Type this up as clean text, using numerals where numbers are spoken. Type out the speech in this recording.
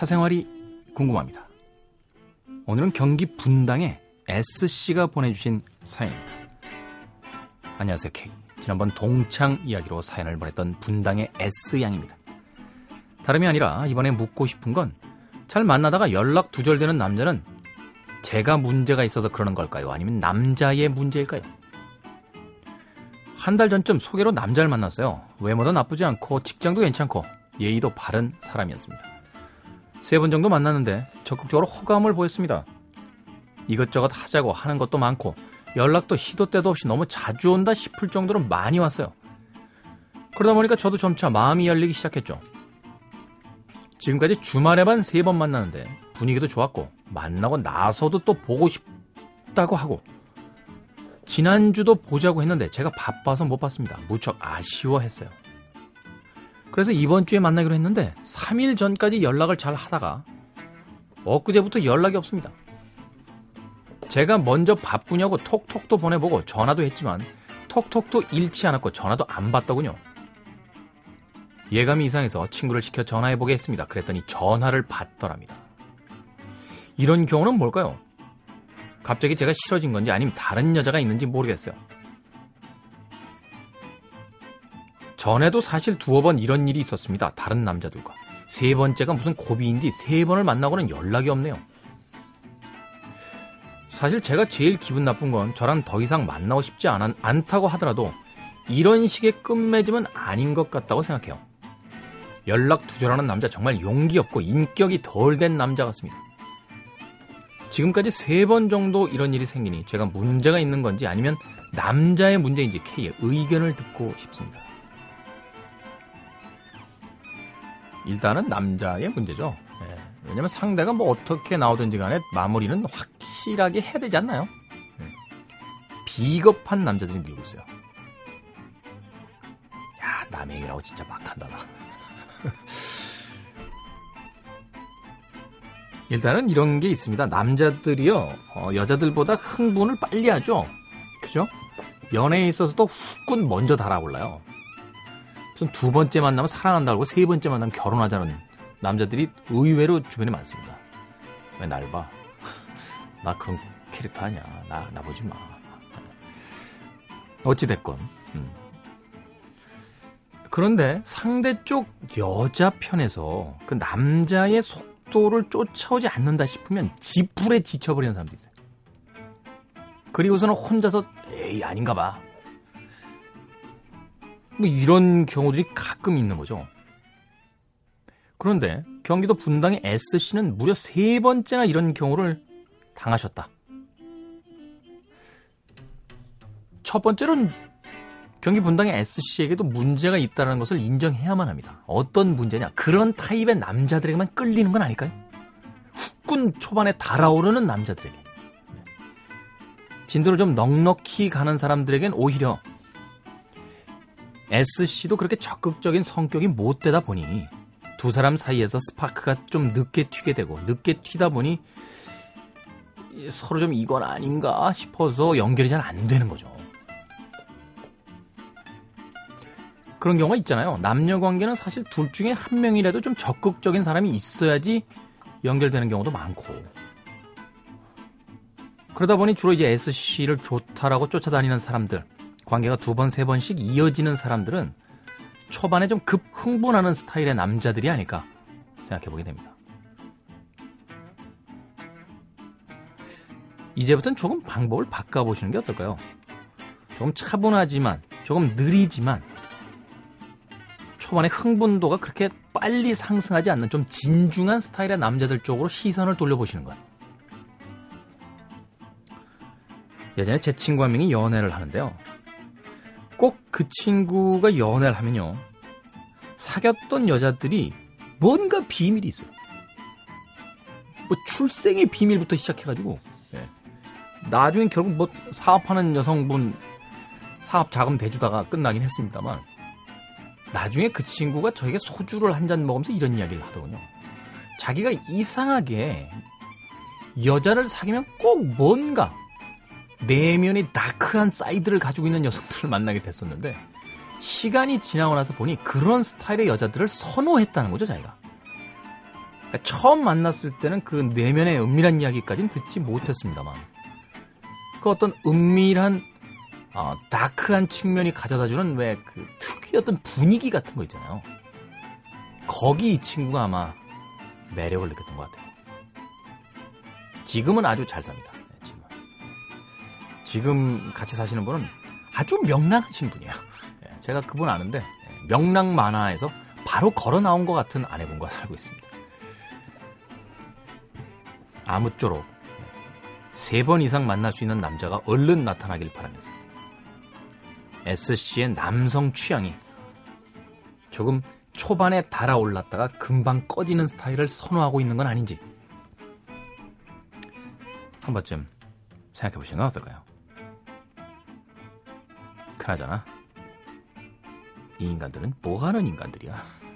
사생활이 궁금합니다. 오늘은 경기 분당에 S씨가 보내주신 사연입니다. 안녕하세요, K. 지난번 동창 이야기로 사연을 보냈던 분당의 S양입니다. 다름이 아니라 이번에 묻고 싶은 건 잘 만나다가 연락 두절되는 남자는 제가 문제가 있어서 그러는 걸까요? 아니면 남자의 문제일까요? 한 달 전쯤 소개로 남자를 만났어요. 외모도 나쁘지 않고 직장도 괜찮고 예의도 바른 사람이었습니다. 3번 정도 만났는데 적극적으로 호감을 보였습니다. 이것저것 하자고 하는 것도 많고 연락도 시도 때도 없이 너무 자주 온다 싶을 정도로 많이 왔어요. 그러다 보니까 저도 점차 마음이 열리기 시작했죠. 지금까지 주말에만 3번 만나는데 분위기도 좋았고 만나고 나서도 또 보고 싶다고 하고 지난주도 보자고 했는데 제가 바빠서 못 봤습니다. 무척 아쉬워했어요. 그래서 이번 주에 만나기로 했는데 3일 전까지 연락을 잘 하다가 엊그제부터 연락이 없습니다. 제가 먼저 바쁘냐고 톡톡도 보내보고 전화도 했지만 톡톡도 잃지 않았고 전화도 안 받더군요. 예감이 이상해서 친구를 시켜 전화해보게 했습니다. 그랬더니 전화를 받더랍니다. 이런 경우는 뭘까요? 갑자기 제가 싫어진 건지 아니면 다른 여자가 있는지 모르겠어요. 전에도 사실 2번 이런 일이 있었습니다. 다른 남자들과. 3번째가 무슨 고비인지 3번을 만나고는 연락이 없네요. 사실 제가 제일 기분 나쁜 건 저랑 더 이상 만나고 싶지 않다고 하더라도 이런 식의 끝맺음은 아닌 것 같다고 생각해요. 연락 두절하는 남자 정말 용기 없고 인격이 덜 된 남자 같습니다. 지금까지 3번 정도 이런 일이 생기니 제가 문제가 있는 건지 아니면 남자의 문제인지 K의 의견을 듣고 싶습니다. 일단은 남자의 문제죠. 네. 왜냐면 상대가 뭐 어떻게 나오든지 간에 마무리는 확실하게 해야 되지 않나요? 네. 비겁한 남자들이 늘고 있어요. 야, 남의 얘기라고 진짜 막한다 나. 일단은 이런 게 있습니다. 남자들이요, 여자들보다 흥분을 빨리 하죠. 그죠? 연애에 있어서도 후끈 먼저 달아올라요. 무슨 2번째 만나면 사랑한다고 3번째 만나면 결혼하자는 남자들이 의외로 주변에 많습니다. 왜 날 봐? 나 그런 캐릭터 아니야. 나 보지 마. 어찌됐건. 그런데 상대 쪽 여자 편에서 그 남자의 속도를 쫓아오지 않는다 싶으면 지풀에 지쳐버리는 사람도 있어요. 그리고서는 혼자서 에이 아닌가 봐. 뭐 이런 경우들이 가끔 있는 거죠. 그런데 경기도 분당의 S씨는 무려 3번째나 이런 경우를 당하셨다. 첫 번째로는 경기 분당의 S씨에게도 문제가 있다는 것을 인정해야만 합니다. 어떤 문제냐? 그런 타입의 남자들에게만 끌리는 건 아닐까요? 후끈 초반에 달아오르는 남자들에게. 진도를 좀 넉넉히 가는 사람들에겐 오히려 S씨도 그렇게 적극적인 성격이 못 되다 보니 두 사람 사이에서 스파크가 좀 늦게 튀게 되고 늦게 튀다 보니 서로 좀 이건 아닌가 싶어서 연결이 잘 안 되는 거죠. 그런 경우가 있잖아요. 남녀 관계는 사실 둘 중에 한 명이라도 좀 적극적인 사람이 있어야지 연결되는 경우도 많고 그러다 보니 주로 이제 S씨를 좋다라고 쫓아다니는 사람들 관계가 2번, 3번씩 이어지는 사람들은 초반에 좀 급 흥분하는 스타일의 남자들이 아닐까 생각해보게 됩니다. 이제부터는 조금 방법을 바꿔보시는 게 어떨까요? 조금 차분하지만, 조금 느리지만 초반에 흥분도가 그렇게 빨리 상승하지 않는 좀 진중한 스타일의 남자들 쪽으로 시선을 돌려보시는 것. 예전에 제 친구 한 명이 연애를 하는데요. 꼭 그 친구가 연애를 하면요. 사귀었던 여자들이 뭔가 비밀이 있어요. 뭐 출생의 비밀부터 시작해가지고 나중엔 결국 뭐 사업하는 여성분 사업 자금 대주다가 끝나긴 했습니다만 나중에 그 친구가 저에게 소주를 한 잔 먹으면서 이런 이야기를 하더군요. 자기가 이상하게 여자를 사귀면 꼭 뭔가 내면의 다크한 사이드를 가지고 있는 여성들을 만나게 됐었는데 시간이 지나고 나서 보니 그런 스타일의 여자들을 선호했다는 거죠, 자기가. 그러니까 처음 만났을 때는 그 내면의 은밀한 이야기까지는 듣지 못했습니다만 그 어떤 은밀한 다크한 측면이 가져다주는 왜 그 특유의 어떤 분위기 같은 거 있잖아요. 거기 이 친구가 아마 매력을 느꼈던 것 같아요. 지금은 아주 잘 삽니다. 지금 같이 사시는 분은 아주 명랑하신 분이에요. 제가 그분 아는데 명랑 만화에서 바로 걸어 나온 것 같은 아내분과 살고 있습니다. 아무쪼록 3번 이상 만날 수 있는 남자가 얼른 나타나길 바라면서 S씨의 남성 취향이 조금 초반에 달아올랐다가 금방 꺼지는 스타일을 선호하고 있는 건 아닌지 한 번쯤 생각해보시는 건 어떨까요? 그나저나 이 인간들은 뭐하는 인간들이야?